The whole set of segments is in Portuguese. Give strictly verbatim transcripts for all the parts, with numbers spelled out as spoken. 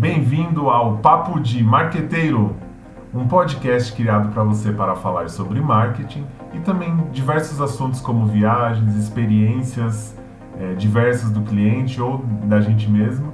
Bem-vindo ao Papo de Marqueteiro, um podcast criado para você para falar sobre marketing e também diversos assuntos como viagens, experiências é, diversas do cliente ou da gente mesmo.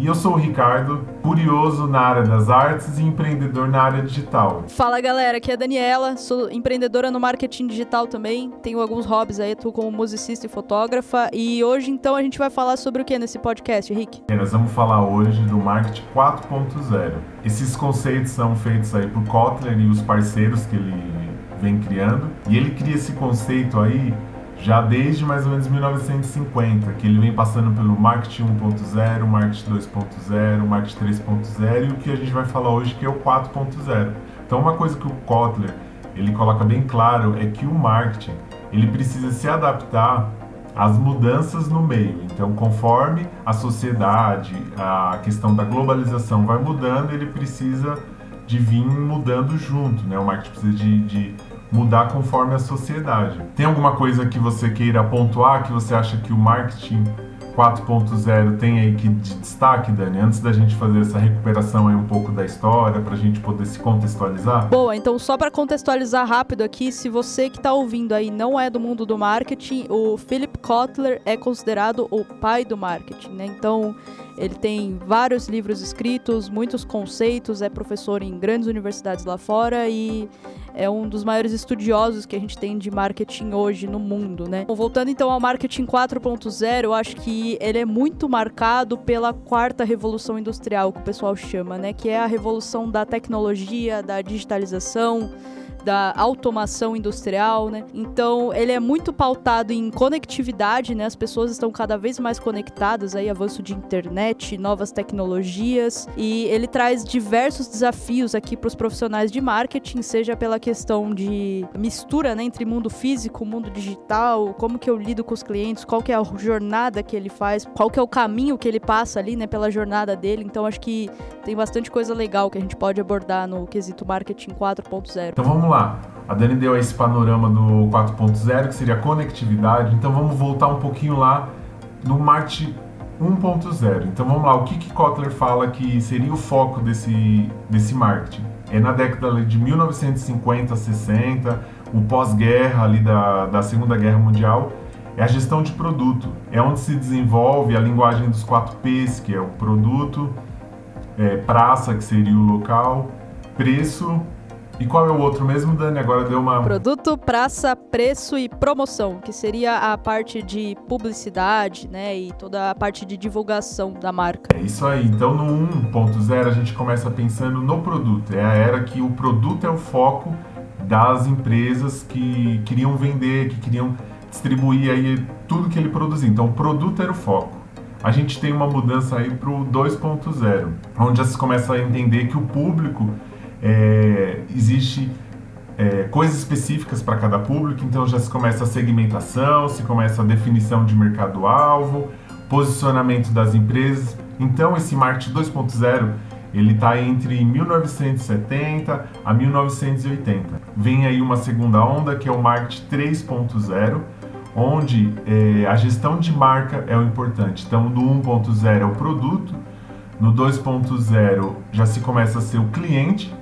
E eu sou o Ricardo, curioso na área das artes e empreendedor na área digital. Fala galera, aqui é a Daniela, sou empreendedora no marketing digital também, tenho alguns hobbies aí, atuo como musicista e fotógrafa. E hoje então a gente vai falar sobre o que nesse podcast, Rick? É, nós vamos falar hoje do marketing quatro ponto zero. Esses conceitos são feitos aí por Kotler e os parceiros que ele vem criando. E ele cria esse conceito aí já desde mais ou menos mil novecentos e cinquenta, que ele vem passando pelo marketing um ponto zero, marketing dois ponto zero, marketing três ponto zero e o que a gente vai falar hoje que é o quatro ponto zero. Então uma coisa que o Kotler, ele coloca bem claro é que o marketing, ele precisa se adaptar às mudanças no meio. Então conforme a sociedade, a questão da globalização vai mudando, ele precisa de vir mudando junto, né? O marketing precisa de... de mudar conforme a sociedade. Tem alguma coisa que você queira pontuar, que você acha que o marketing quatro ponto zero tem aí que de destaque, Dani? Antes da gente fazer essa recuperação aí um pouco da história, pra gente poder se contextualizar? Boa, então só pra contextualizar rápido aqui, se você que tá ouvindo aí não é do mundo do marketing, o Philip Kotler é considerado o pai do marketing, né? Então, ele tem vários livros escritos, muitos conceitos, é professor em grandes universidades lá fora e é um dos maiores estudiosos que a gente tem de marketing hoje no mundo, né? Bom, voltando então ao marketing quatro ponto zero, eu acho que ele é muito marcado pela quarta revolução industrial, que o pessoal chama, né? Que é a revolução da tecnologia, da digitalização, da automação industrial, né? Então, ele é muito pautado em conectividade, né? As pessoas estão cada vez mais conectadas, aí, avanço de internet, novas tecnologias, e ele traz diversos desafios aqui para os profissionais de marketing, seja pela questão de mistura, né, entre mundo físico, mundo digital, como que eu lido com os clientes, qual que é a jornada que ele faz, qual que é o caminho que ele passa ali, né, pela jornada dele. Então, acho que tem bastante coisa legal que a gente pode abordar no quesito marketing quatro ponto zero. Então, vamos lá. A Dani deu esse panorama do quatro ponto zero, que seria a conectividade. Então vamos voltar um pouquinho lá no marketing um ponto zero. Então vamos lá, o que, que Kotler fala que seria o foco desse, desse marketing? É na década de mil novecentos e cinquenta, sessenta, o pós-guerra ali da, da Segunda Guerra Mundial, é a gestão de produto. É onde se desenvolve a linguagem dos quatro P's, que é o produto, é, praça, que seria o local, preço... E qual é o outro mesmo, Dani? Agora deu uma... Produto, praça, preço e promoção, que seria a parte de publicidade, né? E toda a parte de divulgação da marca. É isso aí. Então, no um ponto zero, a gente começa pensando no produto. É a era que o produto é o foco das empresas que queriam vender, que queriam distribuir aí tudo que ele produzia. Então, o produto era o foco. A gente tem uma mudança aí para o dois ponto zero, onde já se começa a entender que o público... É, existe é, coisas específicas para cada público, então já se começa a segmentação, se começa a definição de mercado-alvo, posicionamento das empresas. Então esse marketing dois ponto zero, ele está entre mil novecentos e setenta a mil novecentos e oitenta. Vem aí uma segunda onda que é o marketing três ponto zero, onde é, a gestão de marca é o importante. Então no um ponto zero é o produto, no dois ponto zero já se começa a ser o cliente,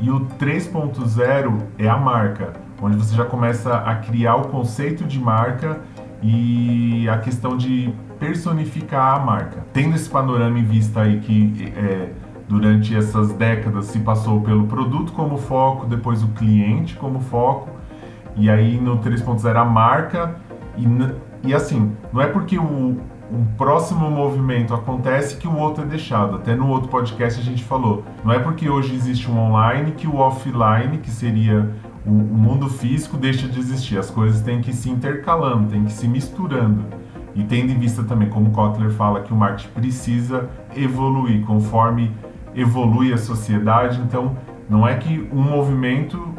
e o três ponto zero é a marca, onde você já começa a criar o conceito de marca e a questão de personificar a marca. Tendo esse panorama em vista aí que é, durante essas décadas se passou pelo produto como foco, depois o cliente como foco, e aí no três ponto zero a marca. E, e assim, não é porque o um próximo movimento acontece que o outro é deixado. Até no outro podcast a gente falou, não é porque hoje existe um online que o offline, que seria o, o mundo físico, deixa de existir. As coisas têm que se intercalando, têm que se misturando. E tendo em vista também, como Kotler fala, que o marketing precisa evoluir conforme evolui a sociedade. Então, não é que um movimento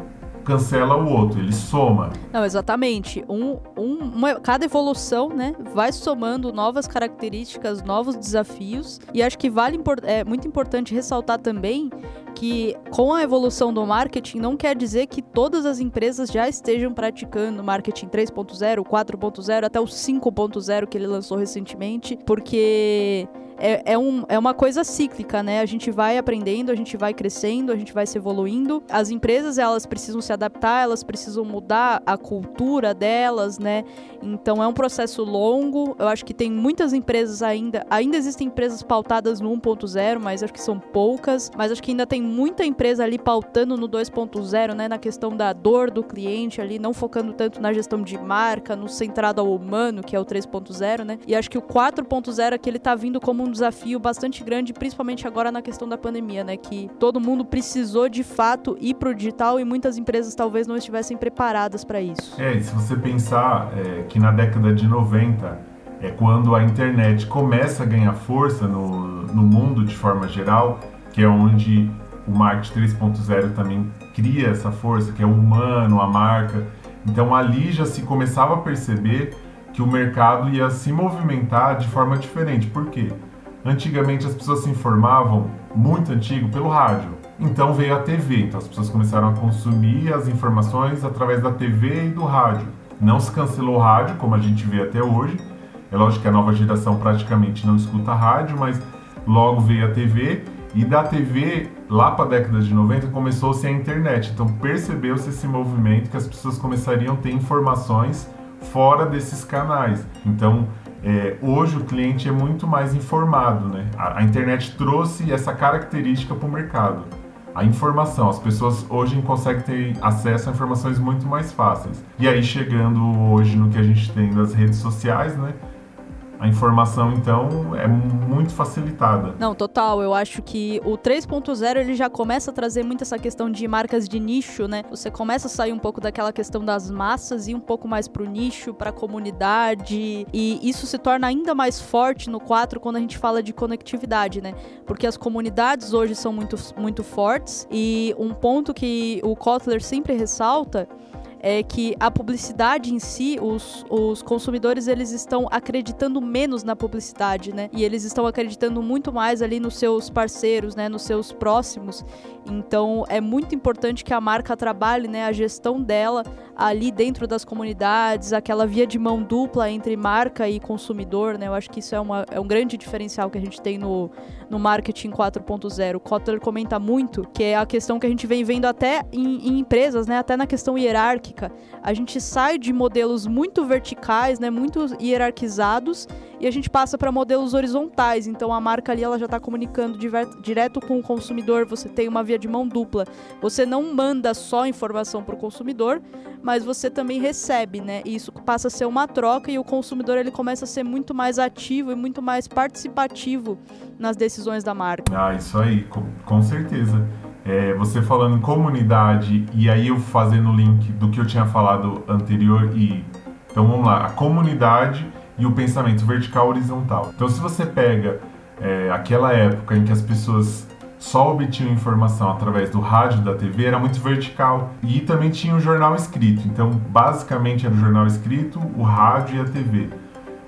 cancela o outro, ele soma. Não, exatamente. Um, um, uma, cada evolução, né, vai somando novas características, novos desafios. E acho que vale é muito importante ressaltar também que com a evolução do marketing não quer dizer que todas as empresas já estejam praticando marketing três ponto zero, quatro ponto zero, até o cinco ponto zero que ele lançou recentemente, porque... é, é, um, é uma coisa cíclica, né? A gente vai aprendendo, a gente vai crescendo, a gente vai se evoluindo. As empresas, elas precisam se adaptar, elas precisam mudar a cultura delas, né? Então, é um processo longo. Eu acho que tem muitas empresas ainda... Ainda existem empresas pautadas no um ponto zero, mas acho que são poucas. Mas acho que ainda tem muita empresa ali pautando no dois ponto zero, né? Na questão da dor do cliente ali, não focando tanto na gestão de marca, no centrado ao humano, que é o três ponto zero, né? E acho que o quatro ponto zero é que ele tá vindo como um desafio bastante grande, principalmente agora na questão da pandemia, né? Que todo mundo precisou, de fato, ir pro digital e muitas empresas talvez não estivessem preparadas para isso. É, e se você pensar é, que na década de noventa é quando a internet começa a ganhar força no, no mundo de forma geral, que é onde o marketing três ponto zero também cria essa força, que é o humano, a marca. Então ali já se começava a perceber que o mercado ia se movimentar de forma diferente. Por quê? Antigamente as pessoas se informavam, muito antigo, pelo rádio. Então veio a T V, então as pessoas começaram a consumir as informações através da T V e do rádio. Não se cancelou o rádio, como a gente vê até hoje. É lógico que a nova geração praticamente não escuta rádio, mas logo veio a T V, e da T V, lá para a década de noventa, começou-se a internet. Então percebeu-se esse movimento que as pessoas começariam a ter informações fora desses canais. Então, é, hoje o cliente é muito mais informado, né? A, a internet trouxe essa característica para o mercado. A informação, as pessoas hoje conseguem ter acesso a informações muito mais fáceis. E aí, chegando hoje no que a gente tem nas redes sociais, né? A informação, então, é muito facilitada. Não, total. Eu acho que o três ponto zero, ele já começa a trazer muito essa questão de marcas de nicho, né? Você começa a sair um pouco daquela questão das massas e um pouco mais pro nicho, pra comunidade. E isso se torna ainda mais forte no quatro quando a gente fala de conectividade, né? Porque as comunidades hoje são muito, muito fortes. E um ponto que o Kotler sempre ressalta é que a publicidade em si, os, os consumidores, eles estão acreditando menos na publicidade, né? E eles estão acreditando muito mais ali nos seus parceiros, né? Nos seus próximos. Então, é muito importante que a marca trabalhe, né? A gestão dela ali dentro das comunidades, aquela via de mão dupla entre marca e consumidor, né? Eu acho que isso é, uma, é um grande diferencial que a gente tem no, no marketing quatro ponto zero. O Kotler comenta muito, que é a questão que a gente vem vendo até em, em empresas, né? Até na questão hierárquica. A gente sai de modelos muito verticais, né, muito hierarquizados, e a gente passa para modelos horizontais. Então a marca ali, ela já está comunicando diver- direto com o consumidor, você tem uma via de mão dupla. Você não manda só informação para o consumidor, mas você também recebe, né? E isso passa a ser uma troca, e o consumidor, ele começa a ser muito mais ativo e muito mais participativo nas decisões da marca. Ah, isso aí, com, com certeza. É, você falando em comunidade, e aí eu fazendo o link do que eu tinha falado anterior, e então vamos lá, a comunidade e o pensamento vertical horizontal. Então se você pega é, aquela época em que as pessoas só obtinham informação através do rádio, da T V, era muito vertical, e também tinha o jornal escrito, então basicamente era o jornal escrito, o rádio e a T V.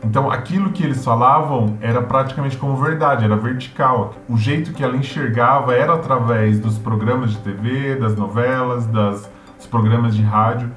Então aquilo que eles falavam era praticamente como verdade, era vertical. O jeito que ela enxergava era através dos programas de T V, das novelas, das, dos programas de rádio.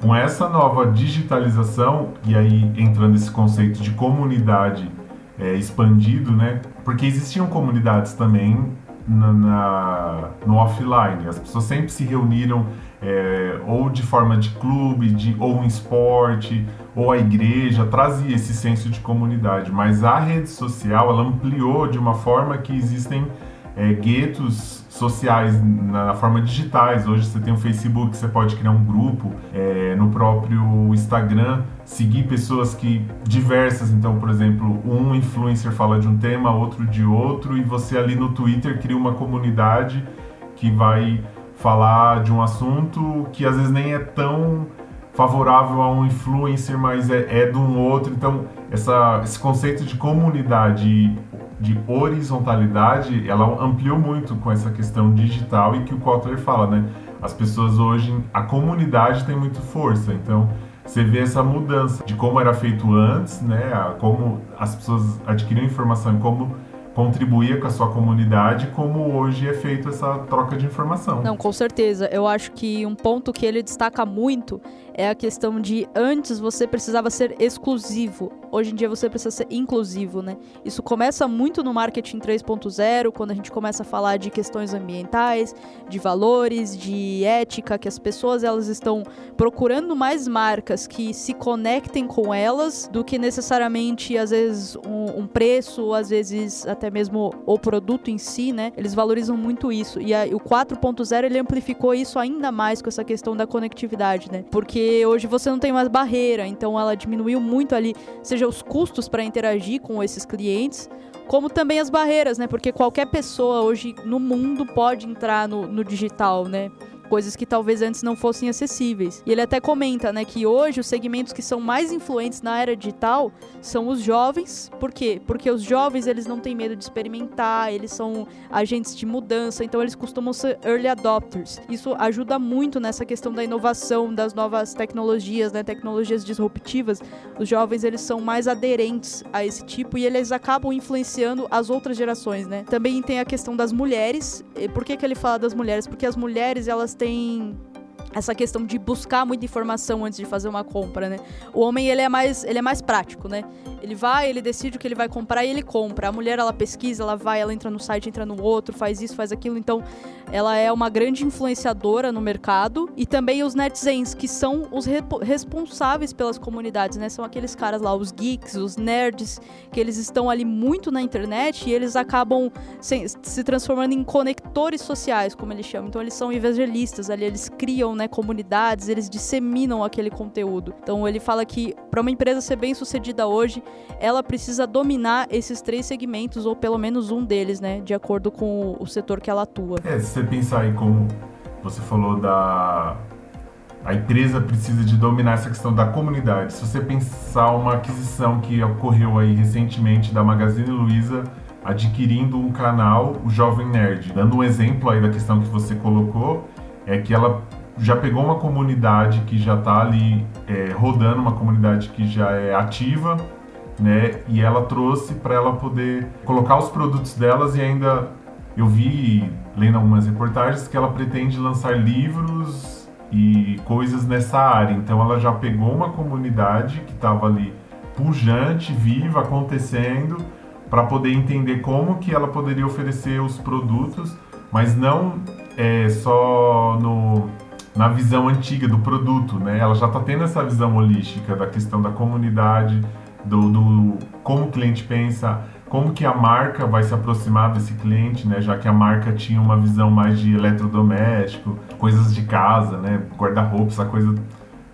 Com essa nova digitalização, e aí entrando esse conceito de comunidade é, expandido, né? Porque existiam comunidades também na, na, no offline. As pessoas sempre se reuniram é, ou de forma de clube, de, ou em esporte, ou a igreja, trazia esse senso de comunidade, mas a rede social, ela ampliou de uma forma que existem é, guetos sociais na, na forma digitais. Hoje você tem o Facebook, você pode criar um grupo, é, no próprio Instagram, seguir pessoas que diversas. Então, por exemplo, um influencer fala de um tema, outro de outro, e você ali no Twitter cria uma comunidade que vai falar de um assunto que às vezes nem é tão favorável a um influencer, mas é, é de um outro. Então, essa, esse conceito de comunidade, de horizontalidade, ela ampliou muito com essa questão digital, e que o Kotler fala, né? As pessoas hoje, a comunidade tem muito força. Então, você vê essa mudança de como era feito antes, né? Como as pessoas adquiriam informação e como contribuía com a sua comunidade, como hoje é feito essa troca de informação. Não, com certeza. Eu acho que um ponto que ele destaca muito é a questão de antes você precisava ser exclusivo, hoje em dia você precisa ser inclusivo, né? Isso começa muito no marketing três ponto zero, quando a gente começa a falar de questões ambientais, de valores, de ética, que as pessoas elas estão procurando mais marcas que se conectem com elas do que necessariamente, às vezes, um, um preço, ou às vezes até mesmo o produto em si, né? Eles valorizam muito isso. E a, o quatro ponto zero, ele amplificou isso ainda mais com essa questão da conectividade, né? Porque hoje você não tem mais barreira, então ela diminuiu muito ali, seja os custos para interagir com esses clientes, como também as barreiras, né? Porque qualquer pessoa hoje no mundo pode entrar no, no digital, né? Coisas que talvez antes não fossem acessíveis. E ele até comenta, né, que hoje os segmentos que são mais influentes na era digital são os jovens. Por quê? Porque os jovens, eles não têm medo de experimentar, eles são agentes de mudança, então eles costumam ser early adopters. Isso ajuda muito nessa questão da inovação, das novas tecnologias, né, tecnologias disruptivas. Os jovens, eles são mais aderentes a esse tipo e eles acabam influenciando as outras gerações, né. Também tem a questão das mulheres. E por que que ele fala das mulheres? Porque as mulheres, elas tem essa questão de buscar muita informação antes de fazer uma compra, né? O homem, ele é mais, ele é mais prático, né? Ele vai, ele decide o que ele vai comprar e ele compra. A mulher, ela pesquisa, ela vai, ela entra no site, entra no outro, faz isso, faz aquilo. Então, ela é uma grande influenciadora no mercado. E também os netizens, que são os rep- responsáveis pelas comunidades, né? São aqueles caras lá, os geeks, os nerds, que eles estão ali muito na internet e eles acabam se, se transformando em conectores sociais, como eles chamam. Então, eles são evangelistas ali, eles criam, né? Né, comunidades, eles disseminam aquele conteúdo. Então ele fala que para uma empresa ser bem sucedida hoje, ela precisa dominar esses três segmentos, ou pelo menos um deles, né, de acordo com o setor que ela atua. É, se você pensar aí como você falou da... A empresa precisa de dominar essa questão da comunidade. Se você pensar uma aquisição que ocorreu aí recentemente da Magazine Luiza, adquirindo um canal, o Jovem Nerd. Dando um exemplo aí da questão que você colocou, é que ela já pegou uma comunidade que já está ali é, rodando, uma comunidade que já é ativa, né? E ela trouxe para ela poder colocar os produtos delas e ainda eu vi, lendo algumas reportagens, que ela pretende lançar livros e coisas nessa área. Então ela já pegou uma comunidade que estava ali pujante, viva, acontecendo, para poder entender como que ela poderia oferecer os produtos, mas não é, só no... na visão antiga do produto, né? Ela já está tendo essa visão holística da questão da comunidade, do, do como o cliente pensa, como que a marca vai se aproximar desse cliente, né? Já que a marca tinha uma visão mais de eletrodoméstico, coisas de casa, né? Guarda-roupa, essa coisa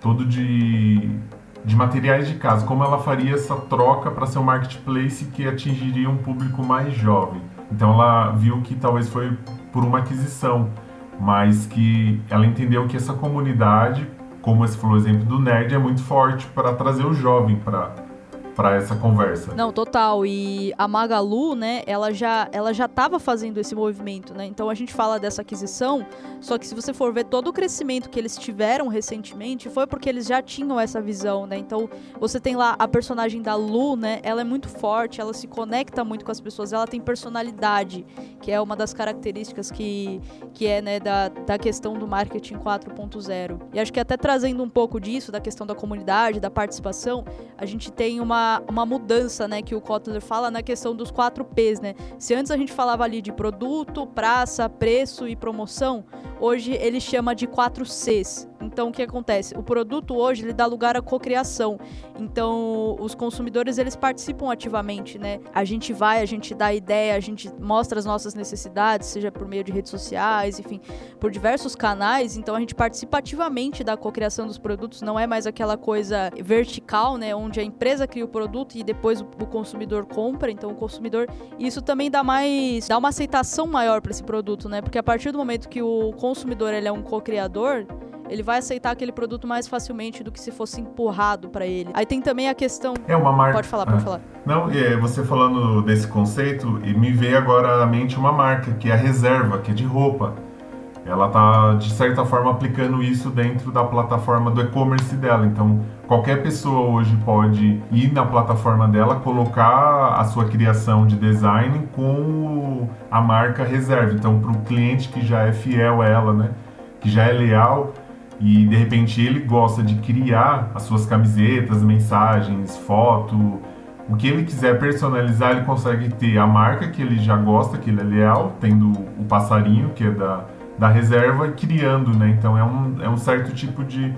toda de, de materiais de casa. Como ela faria essa troca para ser um marketplace que atingiria um público mais jovem? Então ela viu que talvez foi por uma aquisição, mas que ela entendeu que essa comunidade, como esse foi o exemplo do nerd, é muito forte para trazer o jovem para para essa conversa. Não, total. E a Magalu, né, ela já ela já estava fazendo esse movimento, né? Então a gente fala dessa aquisição, só que se você for ver todo o crescimento que eles tiveram recentemente, foi porque eles já tinham essa visão, né? Então você tem lá a personagem da Lu, né? Ela é muito forte, ela se conecta muito com as pessoas, ela tem personalidade, que é uma das características que, que é, né, da, da questão do marketing quatro ponto zero. E acho que até trazendo um pouco disso, da questão da comunidade, da participação, a gente tem uma uma mudança, né, que o Kotler fala na questão dos quatro P's, né? Se antes a gente falava ali de produto, praça, preço e promoção, hoje ele chama de quatro C's. Então, o que acontece? O produto hoje, ele dá lugar à cocriação. Então, os consumidores, eles participam ativamente, né? A gente vai, a gente dá ideia, a gente mostra as nossas necessidades, seja por meio de redes sociais, enfim, por diversos canais. Então, a gente participa ativamente da cocriação dos produtos. Não é mais aquela coisa vertical, né? Onde a empresa cria o produto e depois o consumidor compra. Então, o consumidor... Isso também dá mais... Dá uma aceitação maior para esse produto, né? Porque a partir do momento que o consumidor, ele é um cocriador... Ele vai aceitar aquele produto mais facilmente do que se fosse empurrado para ele. Aí tem também a questão... É uma marca... Pode falar, pode ah. falar. Não, é, você falando desse conceito, e me veio agora à mente uma marca, que é a Reserva, que é de roupa. Ela tá, de certa forma, aplicando isso dentro da plataforma do e-commerce dela. Então, qualquer pessoa hoje pode ir na plataforma dela, colocar a sua criação de design com a marca Reserva. Então, para o cliente que já é fiel a ela, né, que já é leal... E de repente ele gosta de criar as suas camisetas, mensagens, foto, o que ele quiser personalizar, ele consegue ter a marca que ele já gosta, que ele é leal, tendo o passarinho, que é da, da Reserva, e criando, né? Então é um, é um certo tipo de,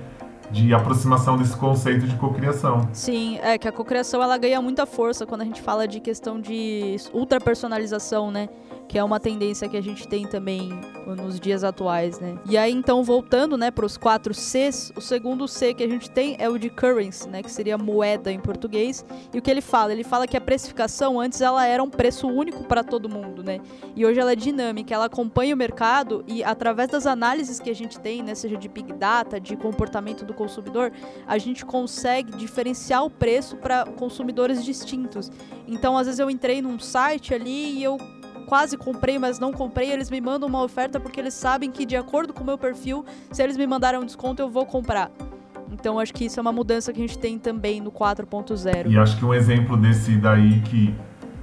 de aproximação desse conceito de cocriação. Sim, é que a cocriação ela ganha muita força quando a gente fala de questão de ultrapersonalização, né? Que é uma tendência que a gente tem também nos dias atuais, né? E aí, então, voltando, né, para os quatro Cs, o segundo C que a gente tem é o de currency, né, que seria moeda em português. E o que ele fala? Ele fala que a precificação, antes, ela era um preço único para todo mundo, né? E hoje ela é dinâmica, ela acompanha o mercado e, através das análises que a gente tem, né, seja de Big Data, de comportamento do consumidor, a gente consegue diferenciar o preço para consumidores distintos. Então, às vezes, eu entrei num site ali e eu quase comprei, mas não comprei, eles me mandam uma oferta porque eles sabem que, de acordo com o meu perfil, se eles me mandarem um desconto, eu vou comprar. Então, acho que isso é uma mudança que a gente tem também no quatro ponto zero. E acho que um exemplo desse daí que,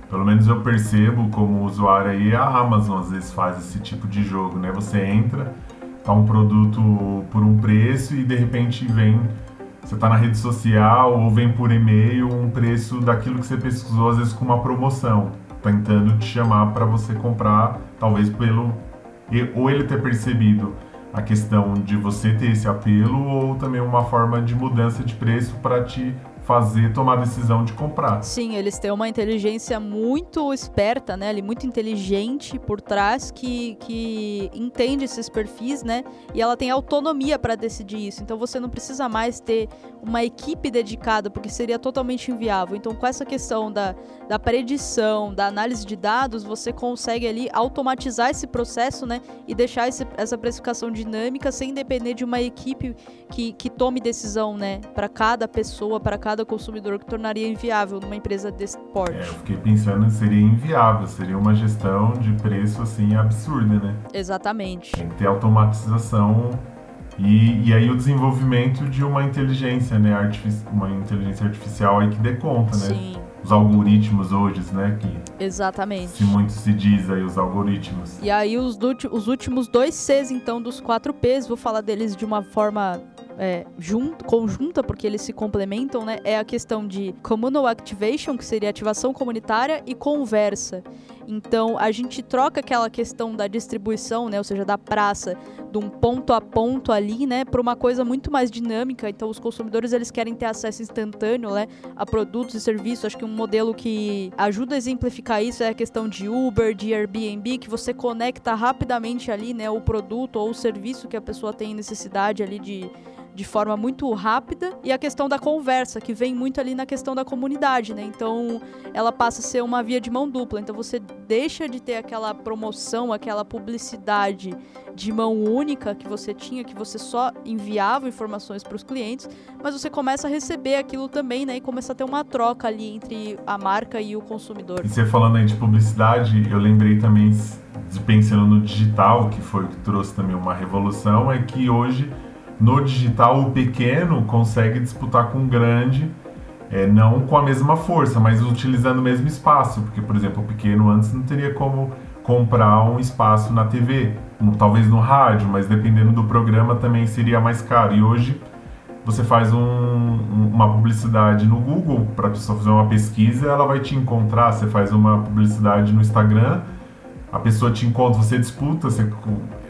pelo menos eu percebo como usuário aí, a Amazon às vezes faz esse tipo de jogo, né? Você entra, tá um produto por um preço e, de repente, vem... Você tá na rede social ou vem por e-mail um preço daquilo que você pesquisou, às vezes, com uma promoção, tentando te chamar para você comprar, talvez pelo... ou ele ter percebido a questão de você ter esse apelo, ou também uma forma de mudança de preço para te fazer tomar a decisão de comprar. Sim, eles têm uma inteligência muito esperta, né, muito inteligente por trás, que, que entende esses perfis, né, e ela tem autonomia para decidir isso. Então você não precisa mais ter uma equipe dedicada, porque seria totalmente inviável. Então, com essa questão da, da predição, da análise de dados, você consegue ali automatizar esse processo, né, e deixar esse, essa precificação dinâmica sem depender de uma equipe que, que tome decisão, né, para cada pessoa, para cada do consumidor, que tornaria inviável numa empresa desse porte. É, eu fiquei pensando que seria inviável, seria uma gestão de preço assim absurda, né? Exatamente. Tem que ter automatização e, e aí o desenvolvimento de uma inteligência, né? Artifici- uma inteligência artificial aí que dê conta, né? Sim. Os algoritmos hoje, né? Que, exatamente. Se muito se diz aí, os algoritmos. E aí os, do, os últimos dois Cs, então, dos quatro Ps, vou falar deles de uma forma... É, junto, conjunta, porque eles se complementam, né? É a questão de communal activation, que seria ativação comunitária, e conversa. Então, a gente troca aquela questão da distribuição, né, ou seja, da praça, de um ponto a ponto ali, né, para uma coisa muito mais dinâmica. Então, os consumidores, eles querem ter acesso instantâneo, né, a produtos e serviços. Acho que um modelo que ajuda a exemplificar isso é a questão de Uber, de Airbnb, que você conecta rapidamente ali, né, o produto ou o serviço que a pessoa tem necessidade ali de... de forma muito rápida, e a questão da conversa, que vem muito ali na questão da comunidade, né? Então, ela passa a ser uma via de mão dupla. Então, você deixa de ter aquela promoção, aquela publicidade de mão única que você tinha, que você só enviava informações para os clientes, mas você começa a receber aquilo também, né? E começa a ter uma troca ali entre a marca e o consumidor. E você falando aí de publicidade, eu lembrei também, pensando no digital, que foi o que trouxe também uma revolução, é que hoje... No digital, o pequeno consegue disputar com o grande, é, não com a mesma força, mas utilizando o mesmo espaço. Porque, por exemplo, o pequeno antes não teria como comprar um espaço na T V, um, talvez no rádio, mas dependendo do programa também seria mais caro. E hoje você faz um, uma publicidade no Google, para a pessoa fazer uma pesquisa, ela vai te encontrar. Você faz uma publicidade no Instagram, a pessoa te encontra, você disputa, você...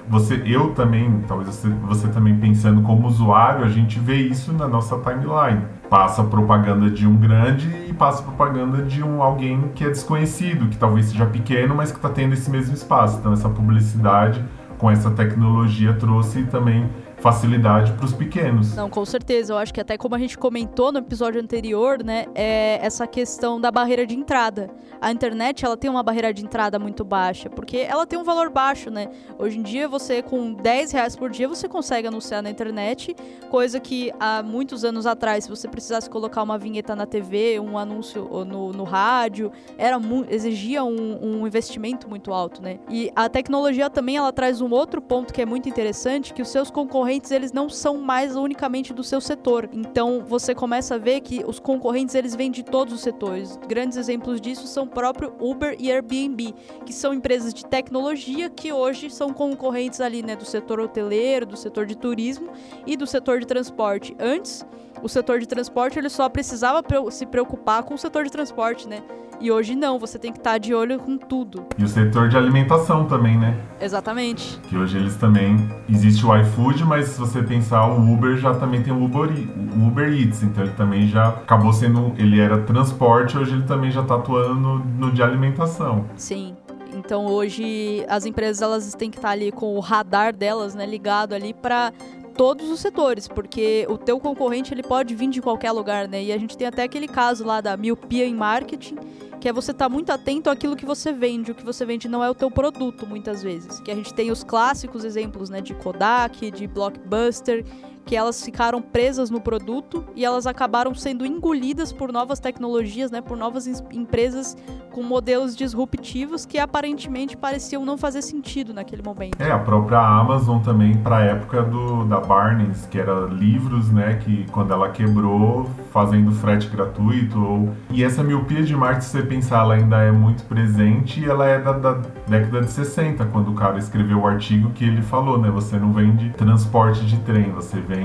Você, eu também, talvez você, você também pensando como usuário, a gente vê isso na nossa timeline. Passa propaganda de um grande e passa propaganda de um alguém que é desconhecido, que talvez seja pequeno, mas que está tendo esse mesmo espaço. Então essa publicidade com essa tecnologia trouxe também facilidade para os pequenos. Não, com certeza. Eu acho que até como a gente comentou no episódio anterior, né, é essa questão da barreira de entrada. A internet, ela tem uma barreira de entrada muito baixa, porque ela tem um valor baixo, né? Hoje em dia, você com dez reais por dia, você consegue anunciar na internet, coisa que há muitos anos atrás, se você precisasse colocar uma vinheta na T V, um anúncio no, no rádio, era mu- exigia um, um investimento muito alto, né? E a tecnologia também, ela traz um outro ponto que é muito interessante, que os seus concorrentes concorrentes, eles não são mais unicamente do seu setor. Então, você começa a ver que os concorrentes, eles vêm de todos os setores. Grandes exemplos disso são o próprio Uber e Airbnb, que são empresas de tecnologia que hoje são concorrentes ali, né, do setor hoteleiro, do setor de turismo e do setor de transporte. Antes, o setor de transporte, ele só precisava se preocupar com o setor de transporte, né? E hoje não, você tem que estar de olho com tudo. E o setor de alimentação também, né? Exatamente. Que hoje eles também... Existe o iFood, mas se você pensar, o Uber já também tem o Uber, o Uber Eats. Então ele também já acabou sendo... Ele era transporte, hoje ele também já está atuando no, no de alimentação. Sim. Então hoje as empresas, elas têm que estar ali com o radar delas, né, ligado ali para... todos os setores, porque o teu concorrente, ele pode vir de qualquer lugar, né? E a gente tem até aquele caso lá da miopia em marketing, que é você estar muito atento àquilo que você vende. O que você vende não é o teu produto, muitas vezes. Que a gente tem os clássicos exemplos, né, de Kodak, de Blockbuster, que elas ficaram presas no produto e elas acabaram sendo engolidas por novas tecnologias, né, por novas in- empresas com modelos disruptivos que aparentemente pareciam não fazer sentido naquele momento. É, a própria Amazon também, para a época do, da Barnes, que era livros, né, que quando ela quebrou, fazendo frete gratuito. Ou... E essa miopia de marketing, se você pensar, ela ainda é muito presente e ela é da, da década de sessenta, quando o cara escreveu o artigo que ele falou, né, você não vende transporte de trem, você vende...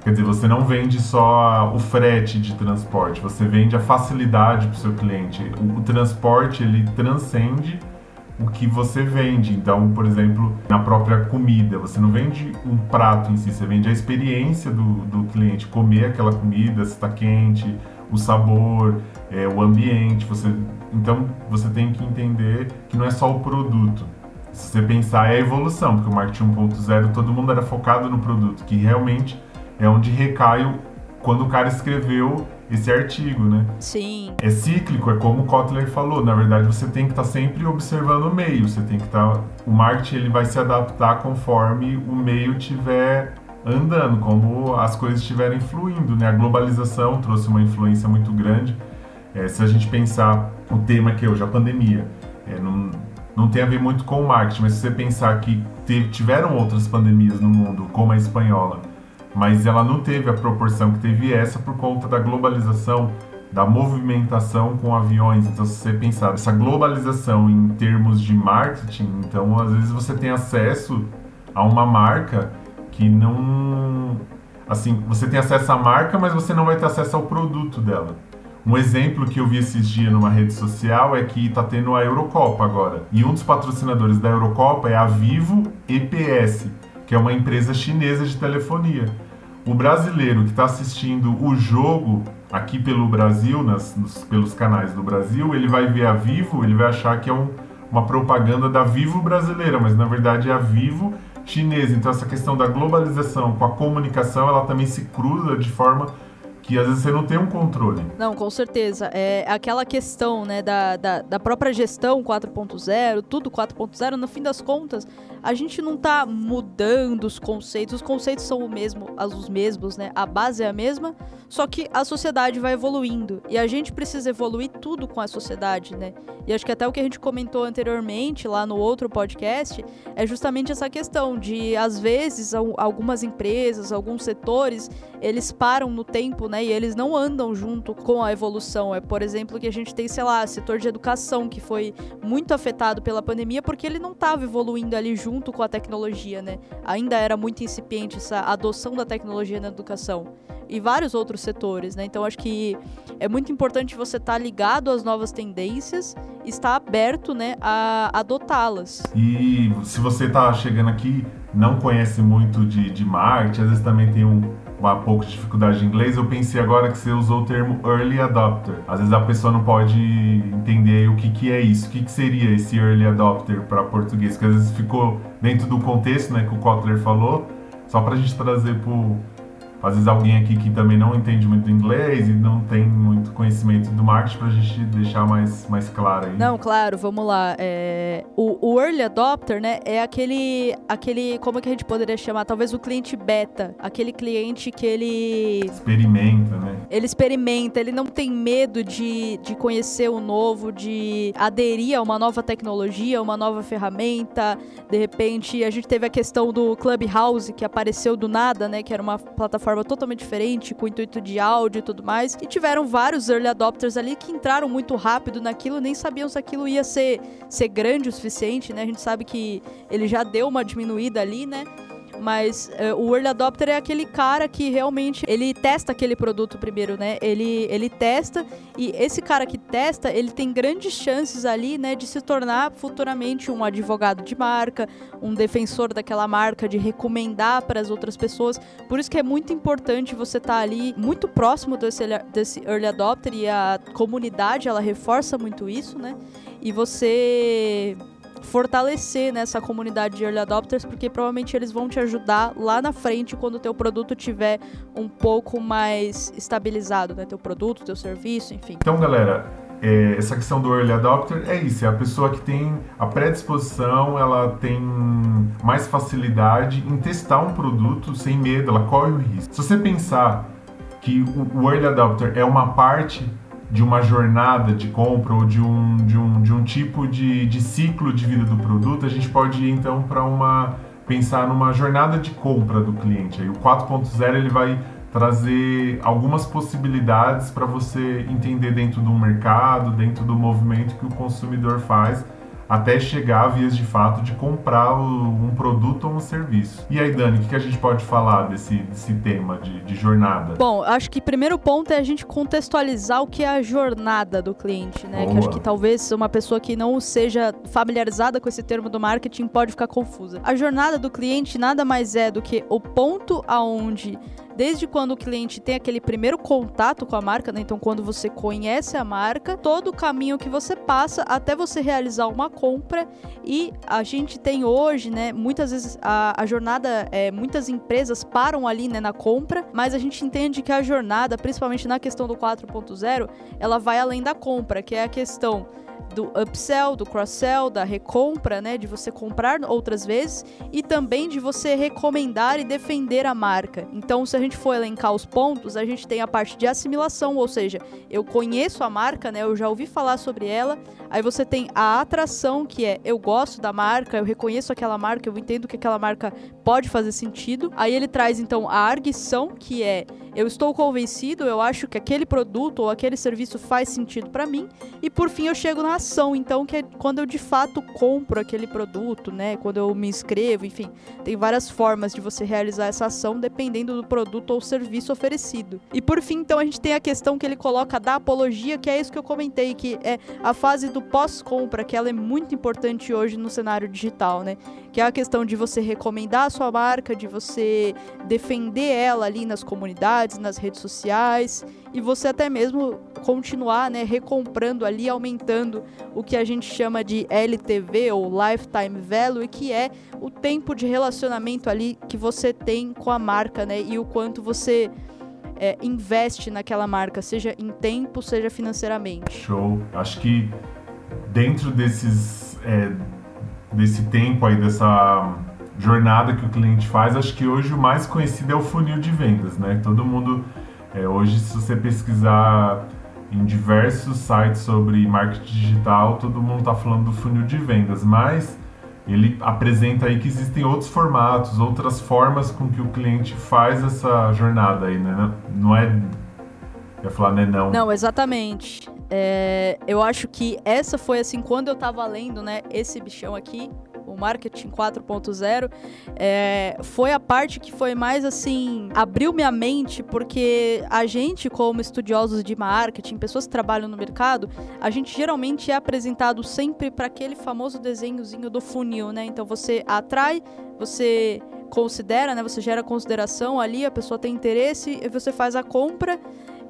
Quer dizer, você não vende só o frete de transporte, você vende a facilidade para o seu cliente. O, o transporte, ele transcende o que você vende. Então, por exemplo, na própria comida, você não vende um prato em si, você vende a experiência do, do cliente, comer aquela comida, se está quente, o sabor, é, o ambiente. Você, então, você tem que entender que não é só o produto. Se você pensar, é a evolução, porque o marketing um ponto zero, todo mundo era focado no produto, que realmente é onde recai quando o cara escreveu esse artigo, né? Sim. É cíclico, é como o Kotler falou. Na verdade, você tem que estar tá sempre observando o meio. Você tem que estar... Tá, o marketing, ele vai se adaptar conforme o meio estiver andando, como as coisas estiverem fluindo, né? A globalização trouxe uma influência muito grande. É, se a gente pensar o tema que é hoje, a pandemia, é, não, não tem a ver muito com o marketing, mas se você pensar que teve, tiveram outras pandemias no mundo, como a espanhola, mas ela não teve a proporção que teve essa por conta da globalização, da movimentação com aviões. Então, se você pensar essa globalização em termos de marketing, então, às vezes, você tem acesso a uma marca que não... Assim, você tem acesso à marca, mas você não vai ter acesso ao produto dela. Um exemplo que eu vi esses dias numa rede social é que tá tendo a Eurocopa agora. E um dos patrocinadores da Eurocopa é a Vivo E P S, que é uma empresa chinesa de telefonia. O brasileiro que está assistindo o jogo aqui pelo Brasil, nas, nos, pelos canais do Brasil, ele vai ver a Vivo, ele vai achar que é um, uma propaganda da Vivo brasileira, mas na verdade é a Vivo chinesa. Então essa questão da globalização com a comunicação, ela também se cruza de forma que às vezes você não tem um controle. Não, com certeza. É aquela questão, né, da, da, da própria gestão quatro ponto zero, tudo quatro ponto zero, no fim das contas, a gente não está mudando os conceitos. Os conceitos são o mesmo, os mesmos, né? A base é a mesma, só que a sociedade vai evoluindo. E a gente precisa evoluir tudo com a sociedade, né? E acho que até o que a gente comentou anteriormente, lá no outro podcast, é justamente essa questão de, às vezes, algumas empresas, alguns setores, eles param no tempo, né? E eles não andam junto com a evolução. É, por exemplo, que a gente tem, sei lá, setor de educação, que foi muito afetado pela pandemia, porque ele não estava evoluindo ali junto com a tecnologia, né? Ainda era muito incipiente essa adoção da tecnologia na educação. E vários outros setores, né? Então, acho que é muito importante você estar tá ligado às novas tendências e estar aberto, né, a adotá-las. E se você está chegando aqui, não conhece muito de, de marketing, às vezes também tem um... uma pouco de dificuldade de inglês, eu pensei agora que você usou o termo early adopter. Às vezes a pessoa não pode entender o que, que é isso, o que, que seria esse early adopter para português, que às vezes ficou dentro do contexto, né, que o Kotler falou, só para a gente trazer pro... Às vezes alguém aqui que também não entende muito inglês e não tem muito conhecimento do marketing, pra gente deixar mais, mais claro aí. Não, claro, vamos lá. É, o, o early adopter, né, é aquele, aquele, como é que a gente poderia chamar? Talvez o cliente beta, aquele cliente que ele... Experimenta, né? ele experimenta, ele não tem medo de, de conhecer o novo, de aderir a uma nova tecnologia, uma nova ferramenta. De repente, a gente teve a questão do Clubhouse, que apareceu do nada, né, que era uma plataforma totalmente diferente, com intuito de áudio e tudo mais, e tiveram vários early adopters ali que entraram muito rápido naquilo, nem sabiam se aquilo ia ser, ser grande o suficiente, né, a gente sabe que ele já deu uma diminuída ali, né, mas uh, o early adopter é aquele cara que realmente, ele testa aquele produto primeiro, né, ele, ele testa, e esse cara que testa, ele tem grandes chances ali, né, de se tornar futuramente um advogado de marca, um defensor daquela marca, de recomendar para as outras pessoas, por isso que é muito importante você estar tá ali muito próximo desse, desse early adopter, e a comunidade, ela reforça muito isso, né, e você... fortalecer, né, essa comunidade de early adopters, porque provavelmente eles vão te ajudar lá na frente quando o teu produto tiver um pouco mais estabilizado, né, teu produto, teu serviço, enfim. Então, galera, é, essa questão do early adopter é isso, é a pessoa que tem a predisposição, ela tem mais facilidade em testar um produto sem medo, ela corre o risco. Se você pensar que o, o early adopter é uma parte de uma jornada de compra ou de um, de um, de um tipo de, de ciclo de vida do produto, a gente pode ir então para uma, pensar numa jornada de compra do cliente. Aí o quatro ponto zero ele vai trazer algumas possibilidades para você entender dentro do mercado, dentro do movimento que o consumidor faz, até chegar a vias de fato de comprar um produto ou um serviço. E aí, Dani, o que a gente pode falar desse, desse tema de, de jornada? Bom, acho que o primeiro ponto é a gente contextualizar o que é a jornada do cliente, né? Boa. Que acho que talvez uma pessoa que não seja familiarizada com esse termo do marketing pode ficar confusa. A jornada do cliente nada mais é do que o ponto aonde... desde quando o cliente tem aquele primeiro contato com a marca, né? Então, quando você conhece a marca, todo o caminho que você passa até você realizar uma compra. E a gente tem hoje, né? Muitas vezes a, a jornada, é, muitas empresas param ali, né, na compra, mas a gente entende que a jornada, principalmente na questão do quatro ponto zero, ela vai além da compra, que é a questão do upsell, do cross-sell, da recompra, né, de você comprar outras vezes e também de você recomendar e defender a marca. Então, se a gente for elencar os pontos, a gente tem a parte de assimilação, ou seja, eu conheço a marca, né, eu já ouvi falar sobre ela, aí você tem a atração, que é eu gosto da marca, eu reconheço aquela marca, eu entendo que aquela marca pode fazer sentido, aí ele traz, então, a arguição, que é eu estou convencido, eu acho que aquele produto ou aquele serviço faz sentido para mim, e por fim eu chego na ação, então, que é quando eu de fato compro aquele produto, né, quando eu me inscrevo, enfim, tem várias formas de você realizar essa ação, dependendo do produto ou serviço oferecido. E por fim, então, a gente tem a questão que ele coloca da apologia, que é isso que eu comentei, que é a fase do pós-compra, que ela é muito importante hoje no cenário digital, né, que é a questão de você recomendar a sua marca, de você defender ela ali nas comunidades, nas redes sociais, e você até mesmo continuar, né, recomprando ali, aumentando o que a gente chama de L T V ou Lifetime Value, que é o tempo de relacionamento ali que você tem com a marca, né, e o quanto você é, investe naquela marca, seja em tempo, seja financeiramente. Show! Acho que dentro desses, é, desse tempo aí, dessa jornada que o cliente faz, acho que hoje o mais conhecido é o funil de vendas, né? Todo mundo... É, hoje, se você pesquisar em diversos sites sobre marketing digital, todo mundo está falando do funil de vendas, mas ele apresenta aí que existem outros formatos, outras formas com que o cliente faz essa jornada aí, né? Não é... Eu ia falar, né? Não. Não, exatamente. É, eu acho que essa foi, assim, quando eu estava lendo, né, esse bichão aqui, o Marketing quatro ponto zero, é, foi a parte que foi mais assim, abriu minha mente, porque a gente, como estudiosos de marketing, pessoas que trabalham no mercado, a gente geralmente é apresentado sempre para aquele famoso desenhozinho do funil, né? Então você atrai, você considera, né? Você gera consideração ali, a pessoa tem interesse e você faz a compra.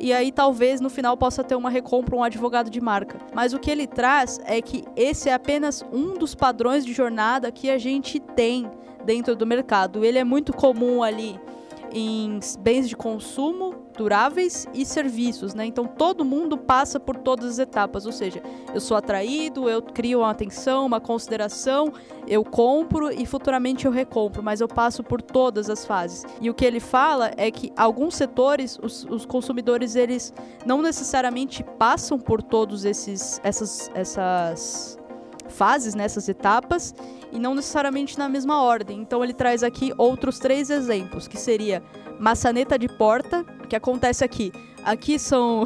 E aí talvez no final possa ter uma recompra, um advogado de marca. Mas o que ele traz é que esse é apenas um dos padrões de jornada que a gente tem dentro do mercado. Ele é muito comum ali em bens de consumo, duráveis e serviços, né? Então todo mundo passa por todas as etapas, ou seja, eu sou atraído, eu crio uma atenção, uma consideração, eu compro e futuramente eu recompro, mas eu passo por todas as fases. E o que ele fala é que alguns setores, os, os consumidores, eles não necessariamente passam por todos esses essas, essas fases, né, essas etapas, e não necessariamente na mesma ordem. Então ele traz aqui outros três exemplos, que seria maçaneta de porta, que acontece aqui. Aqui são...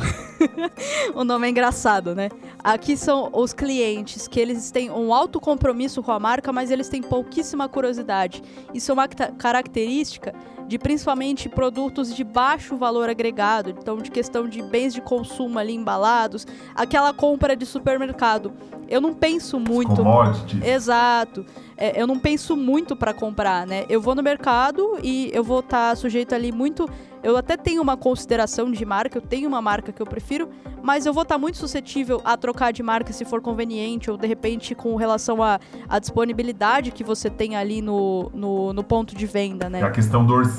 o nome é engraçado, né? Aqui são os clientes que eles têm um alto compromisso com a marca, mas eles têm pouquíssima curiosidade. Isso é uma característica de principalmente produtos de baixo valor agregado, então de questão de bens de consumo ali embalados, aquela compra de supermercado. Eu não penso muito... Commodities. Exato. É, eu não penso muito para comprar, né? Eu vou no mercado e eu vou estar tá sujeito ali muito... Eu até tenho uma consideração de marca, eu tenho uma marca que eu prefiro, mas eu vou estar muito suscetível a trocar de marca se for conveniente, ou de repente com relação à disponibilidade que você tem ali no, no, no ponto de venda, né? A questão do, orç...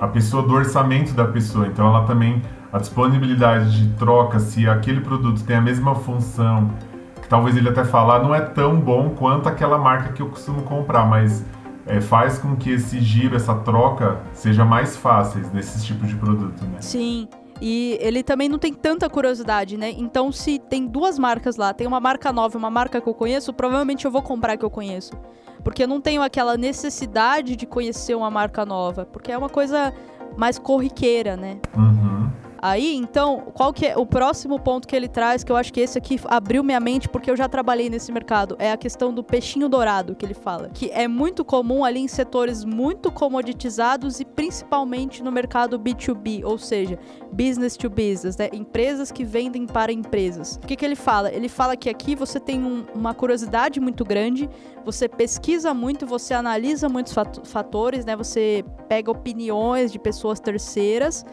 a pessoa, do orçamento da pessoa, então ela também, a disponibilidade de troca, se aquele produto tem a mesma função, que talvez ele até falar, não é tão bom quanto aquela marca que eu costumo comprar, mas... É, faz com que esse giro, essa troca, seja mais fácil nesses tipos de produto, né? Sim, e ele também não tem tanta curiosidade, né? Então, se tem duas marcas lá, tem uma marca nova e uma marca que eu conheço, provavelmente eu vou comprar a que eu conheço. Porque eu não tenho aquela necessidade de conhecer uma marca nova, porque é uma coisa mais corriqueira, né? Uhum. Aí, então, qual que é o próximo ponto que ele traz, que eu acho que esse aqui abriu minha mente, porque eu já trabalhei nesse mercado, é a questão do peixinho dourado que ele fala, que é muito comum ali em setores muito comoditizados e principalmente no mercado B dois B, ou seja, business to business, né? Empresas que vendem para empresas. O que que ele fala? Ele fala que aqui você tem um, uma curiosidade muito grande, você pesquisa muito, você analisa muitos fatores, né? Você pega opiniões de pessoas terceiras.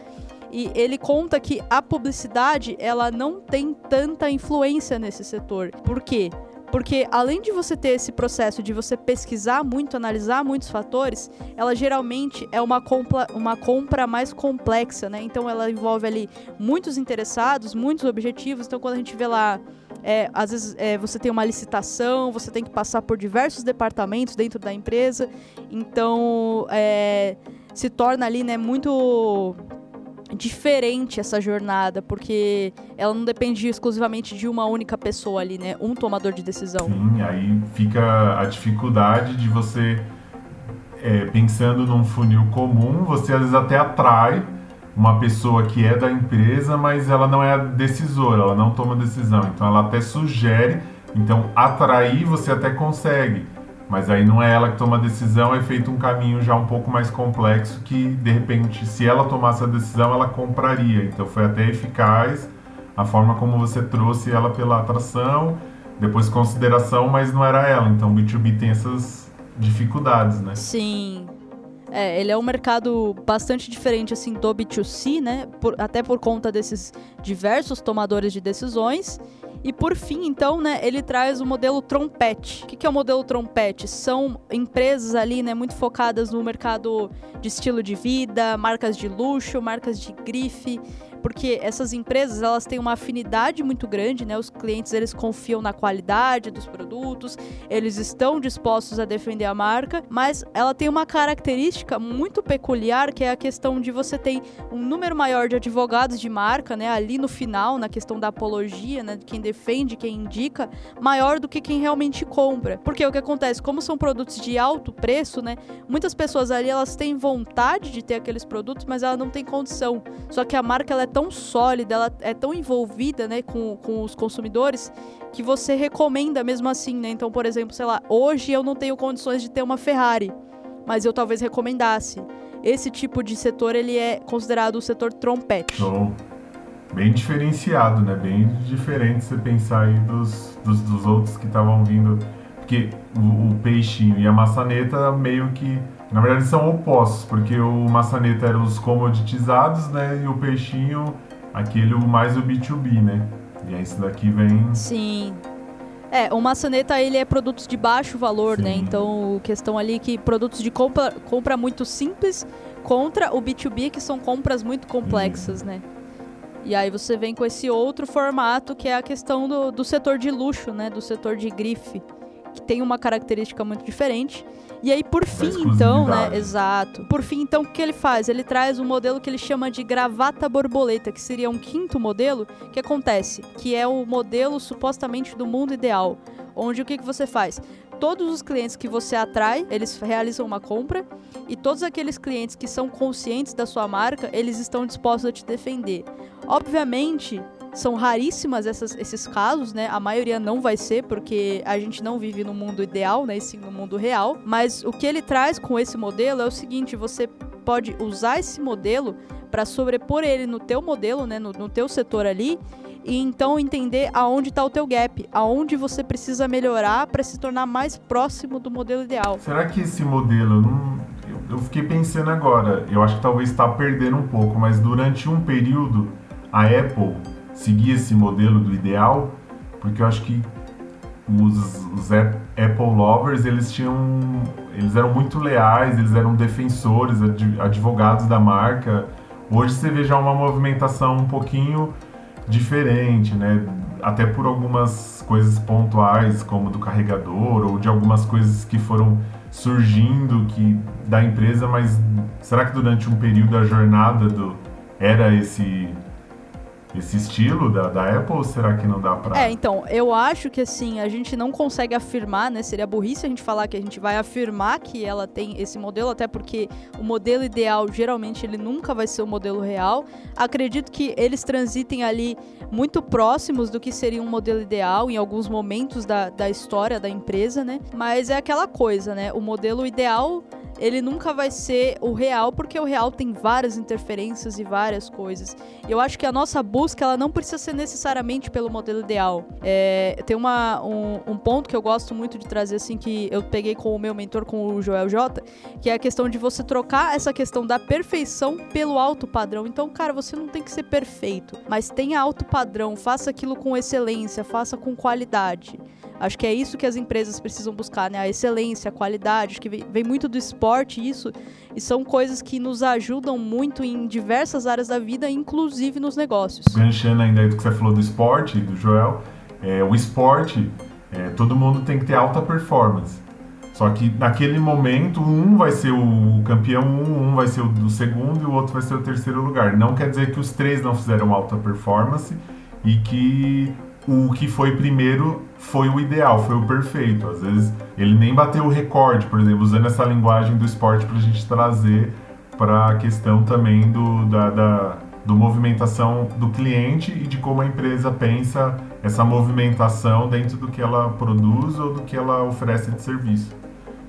E ele conta que a publicidade, ela não tem tanta influência nesse setor. Por quê? Porque além de você ter esse processo de você pesquisar muito, analisar muitos fatores, ela geralmente é uma compra, uma compra mais complexa, né? Então ela envolve ali muitos interessados, muitos objetivos. Então quando a gente vê lá, é, às vezes é, você tem uma licitação, você tem que passar por diversos departamentos dentro da empresa. Então é, se torna ali, né, muito... diferente essa jornada, porque ela não depende exclusivamente de uma única pessoa ali, né? Um tomador de decisão. Sim, aí fica a dificuldade de você, é, pensando num funil comum, você às vezes até atrai uma pessoa que é da empresa, mas ela não é a decisora, ela não toma decisão, então ela até sugere, então atrair você até consegue. Mas aí não é ela que toma a decisão, é feito um caminho já um pouco mais complexo que, de repente, se ela tomasse a decisão, ela compraria. Então foi até eficaz a forma como você trouxe ela pela atração, depois consideração, mas não era ela. Então o B dois B tem essas dificuldades, né? Sim. É, ele é um mercado bastante diferente, assim, do B dois C, né? Por, até por conta desses diversos tomadores de decisões. E por fim, então, né, ele traz o modelo trompete. O que que é o modelo trompete? São empresas ali, né, muito focadas no mercado de estilo de vida, marcas de luxo, marcas de grife, porque essas empresas, elas têm uma afinidade muito grande, né? Os clientes, eles confiam na qualidade dos produtos, eles estão dispostos a defender a marca, mas ela tem uma característica muito peculiar, que é a questão de você ter um número maior de advogados de marca, né, ali no final, na questão da apologia, né, quem defende, quem indica, maior do que quem realmente compra. Porque o que acontece, como são produtos de alto preço, né, muitas pessoas ali, elas têm vontade de ter aqueles produtos, mas ela não tem condição. Só que a marca, ela é tão sólida, ela é tão envolvida, né, com, com os consumidores, que você recomenda mesmo assim, né? Então, por exemplo, sei lá, hoje eu não tenho condições de ter uma Ferrari, mas eu talvez recomendasse. Esse tipo de setor, ele é considerado o setor trompete. Bom, bem diferenciado, né? Bem diferente você pensar aí dos, dos, dos outros que estavam vindo, porque o, o peixinho e a maçaneta meio que... Na verdade são opostos, porque o maçaneta era os comoditizados, né? E o peixinho, aquele mais o B dois B, né? E aí esse daqui vem... Sim. É, o maçaneta, ele é produtos de baixo valor, sim, né? Então, questão ali que produtos de compra, compra muito simples, Contra o B dois B, que são compras muito complexas, hum. né? E aí você vem com esse outro formato, que é a questão do, do setor de luxo, né? Do setor de grife, que tem uma característica muito diferente. E aí, por fim, então, né? Exato. Por fim, então, o que ele faz? Ele traz um modelo que ele chama de gravata borboleta, que seria um quinto modelo, que acontece, que é o modelo, supostamente, do mundo ideal. Onde o que, que você faz? Todos os clientes que você atrai, eles realizam uma compra, e todos aqueles clientes que são conscientes da sua marca, eles estão dispostos a te defender. Obviamente, são raríssimas essas, esses casos, né? A maioria não vai ser, porque a gente não vive no mundo ideal, né? E sim no mundo real. Mas o que ele traz com esse modelo é o seguinte: você pode usar esse modelo para sobrepor ele no teu modelo, né? No, no teu setor ali, e então entender aonde está o teu gap, aonde você precisa melhorar para se tornar mais próximo do modelo ideal. Será que esse modelo... Não... Eu fiquei pensando agora, eu acho que talvez está perdendo um pouco, mas durante um período a Apple seguia esse modelo do ideal, porque eu acho que os, os Apple lovers, eles tinham, eles eram muito leais, eles eram defensores, advogados da marca. Hoje você vê já uma movimentação um pouquinho diferente, né? Até por algumas coisas pontuais, como do carregador, ou de algumas coisas que foram surgindo que, da empresa, mas será que durante um período a jornada do, era esse, esse estilo da, da Apple, ou será que não dá pra... É, então, eu acho que assim, a gente não consegue afirmar, né, seria burrice a gente falar que a gente vai afirmar que ela tem esse modelo, até porque o modelo ideal, geralmente, ele nunca vai ser o modelo real. Acredito que eles transitem ali muito próximos do que seria um modelo ideal em alguns momentos da, da história da empresa, né, mas é aquela coisa, né, o modelo ideal... ele nunca vai ser o real, porque o real tem várias interferências e várias coisas. Eu acho que a nossa busca, ela não precisa ser necessariamente pelo modelo ideal. É, tem uma, um, um ponto que eu gosto muito de trazer, assim, que eu peguei com o meu mentor, com o Joel J, que é a questão de você trocar essa questão da perfeição pelo alto padrão. Então, cara, você não tem que ser perfeito, mas tenha alto padrão, faça aquilo com excelência, faça com qualidade. Acho que é isso que as empresas precisam buscar, né? A excelência, a qualidade, acho que vem muito do esporte isso, e são coisas que nos ajudam muito em diversas áreas da vida, inclusive nos negócios. Ganchando ainda aí do que você falou do esporte, do Joel, é, o esporte, é, todo mundo tem que ter alta performance, só que naquele momento um vai ser o campeão, um, um vai ser o do segundo e o outro vai ser o terceiro lugar. Não quer dizer que os três não fizeram alta performance e que... o que foi primeiro foi o ideal, foi o perfeito. Às vezes ele nem bateu o recorde, por exemplo, usando essa linguagem do esporte para a gente trazer para a questão também do, da, da do movimentação do cliente e de como a empresa pensa essa movimentação dentro do que ela produz ou do que ela oferece de serviço.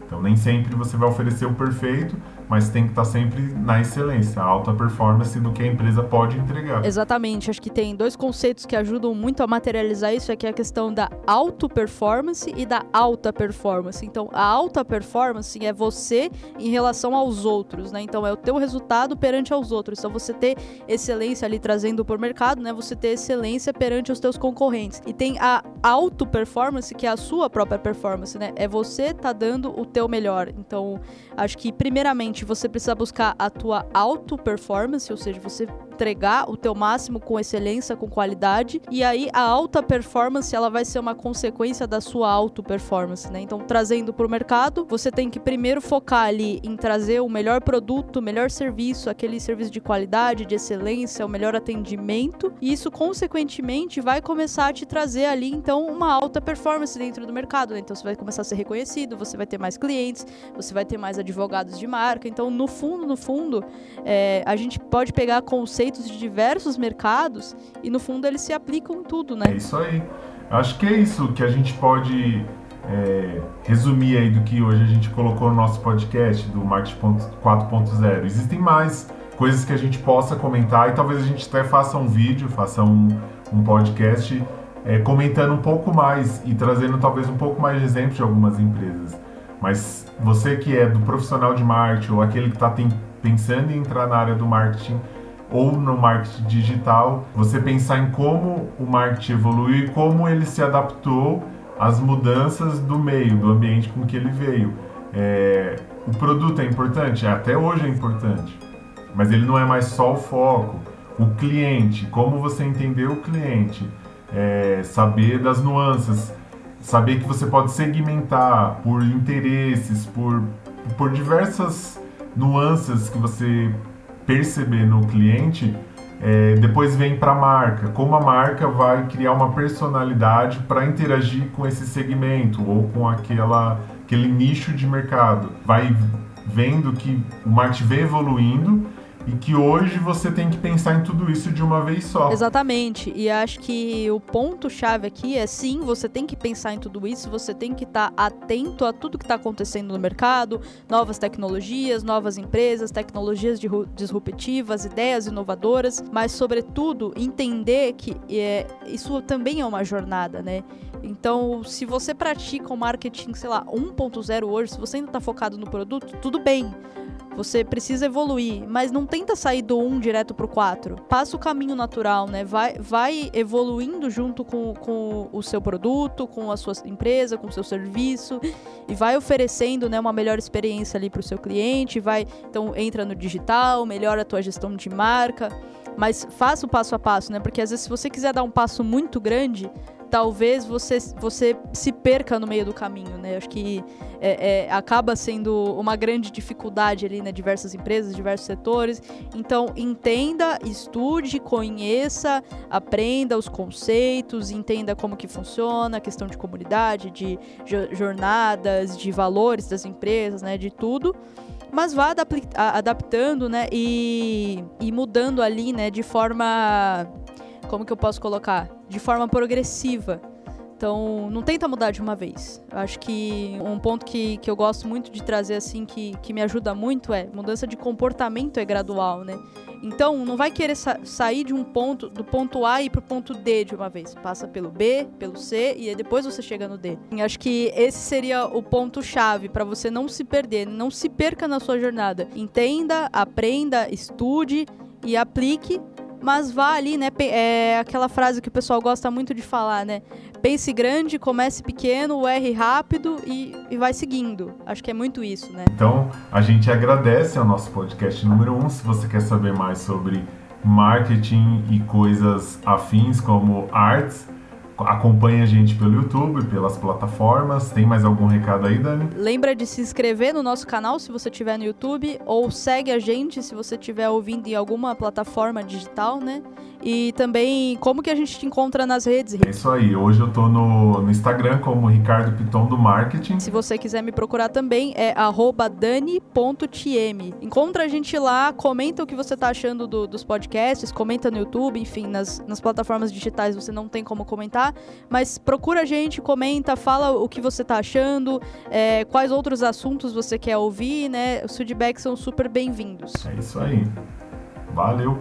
Então nem sempre você vai oferecer o perfeito, mas tem que estar sempre na excelência, a alta performance do que a empresa pode entregar. Exatamente, acho que tem dois conceitos que ajudam muito a materializar isso, é que é a questão da auto-performance e da alta performance. Então, a alta performance é você em relação aos outros, né? Então, é o teu resultado perante aos outros. Então, você ter excelência ali, trazendo para o mercado, né? Você ter excelência perante os teus concorrentes. E tem a auto-performance, que é a sua própria performance, né? É você tá dando o teu melhor. Então, acho que, primeiramente, você precisa buscar a tua auto-performance, ou seja, você entregar o teu máximo com excelência, com qualidade, e aí a alta performance, ela vai ser uma consequência da sua auto-performance, né? Então, trazendo para o mercado, você tem que primeiro focar ali em trazer o melhor produto, o melhor serviço, aquele serviço de qualidade, de excelência, o melhor atendimento, e isso, consequentemente, vai começar a te trazer ali, então, uma alta performance dentro do mercado, né? Então, você vai começar a ser reconhecido, você vai ter mais clientes, você vai ter mais advogados de marca. Então, no fundo, no fundo, é, a gente pode pegar conceitos de diversos mercados e, no fundo, eles se aplicam em tudo, né? É isso aí. Acho que é isso que a gente pode é, resumir aí do que hoje a gente colocou no nosso podcast do Marketing quatro ponto zero. Existem mais coisas que a gente possa comentar e talvez a gente até faça um vídeo, faça um, um podcast é, comentando um pouco mais e trazendo talvez um pouco mais de exemplos de algumas empresas. Mas você que é do profissional de marketing ou aquele que está pensando em entrar na área do marketing ou no marketing digital, você pensar em como o marketing evoluiu e como ele se adaptou às mudanças do meio, do ambiente com que ele veio. É, o produto é importante? Até hoje é importante. mas ele não é mais só o foco. O cliente, como você entender o cliente, é, saber das nuances, saber que você pode segmentar por interesses, por, por diversas nuances que você perceber no cliente, é, depois vem para a marca, como a marca vai criar uma personalidade para interagir com esse segmento ou com aquela, aquele nicho de mercado. Vai vendo que o marketing vem evoluindo e que hoje você tem que pensar em tudo isso de uma vez só. Exatamente, e acho que o ponto-chave aqui é sim, você tem que pensar em tudo isso, você tem que estar atento a tudo que está acontecendo no mercado, novas tecnologias, novas empresas, tecnologias disruptivas, ideias inovadoras, mas sobretudo entender que é, isso também é uma jornada, né? Então, se você pratica o marketing, sei lá, um ponto zero hoje, se você ainda está focado no produto, tudo bem. Você precisa evoluir, mas não tenta sair do um direto pro quatro. Passa o caminho natural, né? Vai, vai evoluindo junto com, com o seu produto, com a sua empresa, com o seu serviço e vai oferecendo, né, uma melhor experiência ali pro seu cliente. Vai, então, entra no digital, melhora a tua gestão de marca, mas faça o passo a passo, né? Porque às vezes se você quiser dar um passo muito grande, talvez você, você se perca no meio do caminho, né? Acho que é, é, acaba sendo uma grande dificuldade ali, né? Diversas empresas, diversos setores. Então, entenda, estude, conheça, aprenda os conceitos, entenda como que funciona, a questão de comunidade, de jornadas, de valores das empresas, né? De tudo. Mas vá adaptando, né? E, e mudando ali, né? De forma... Como que eu posso colocar? De forma progressiva. Então, não tenta mudar de uma vez. Eu acho que um ponto que, que eu gosto muito de trazer, assim, que, que me ajuda muito é mudança de comportamento é gradual, né? Então, não vai querer sa- sair de um ponto, do ponto A e ir pro ponto D de uma vez. Passa pelo B, pelo C e aí depois você chega no D. Eu acho que esse seria o ponto-chave para você não se perder, não se perca na sua jornada. Entenda, aprenda, estude e aplique. Mas vá ali, né, é aquela frase que o pessoal gosta muito de falar, né, pense grande, comece pequeno, erre rápido e, e vai seguindo. Acho que é muito isso, né. Então, a gente agradece ao nosso podcast número um. Se você quer saber mais sobre marketing e coisas afins como artes, acompanhe a gente pelo YouTube, pelas plataformas. Tem mais algum recado aí, Dani? Lembra de se inscrever no nosso canal se você estiver no YouTube, ou segue a gente se você estiver ouvindo em alguma plataforma digital, né? E também, como que a gente te encontra nas redes, Rick? É isso aí, hoje eu tô no, no Instagram como Ricardo Pitão do Marketing. Se você quiser me procurar também, é arroba dani.tm. Encontra a gente lá, comenta o que você tá achando do, dos podcasts, comenta no YouTube, enfim, nas, nas plataformas digitais você não tem como comentar, mas procura a gente, comenta, fala o que você tá achando, é, quais outros assuntos você quer ouvir, né? Os feedbacks são super bem-vindos. É isso aí. Valeu!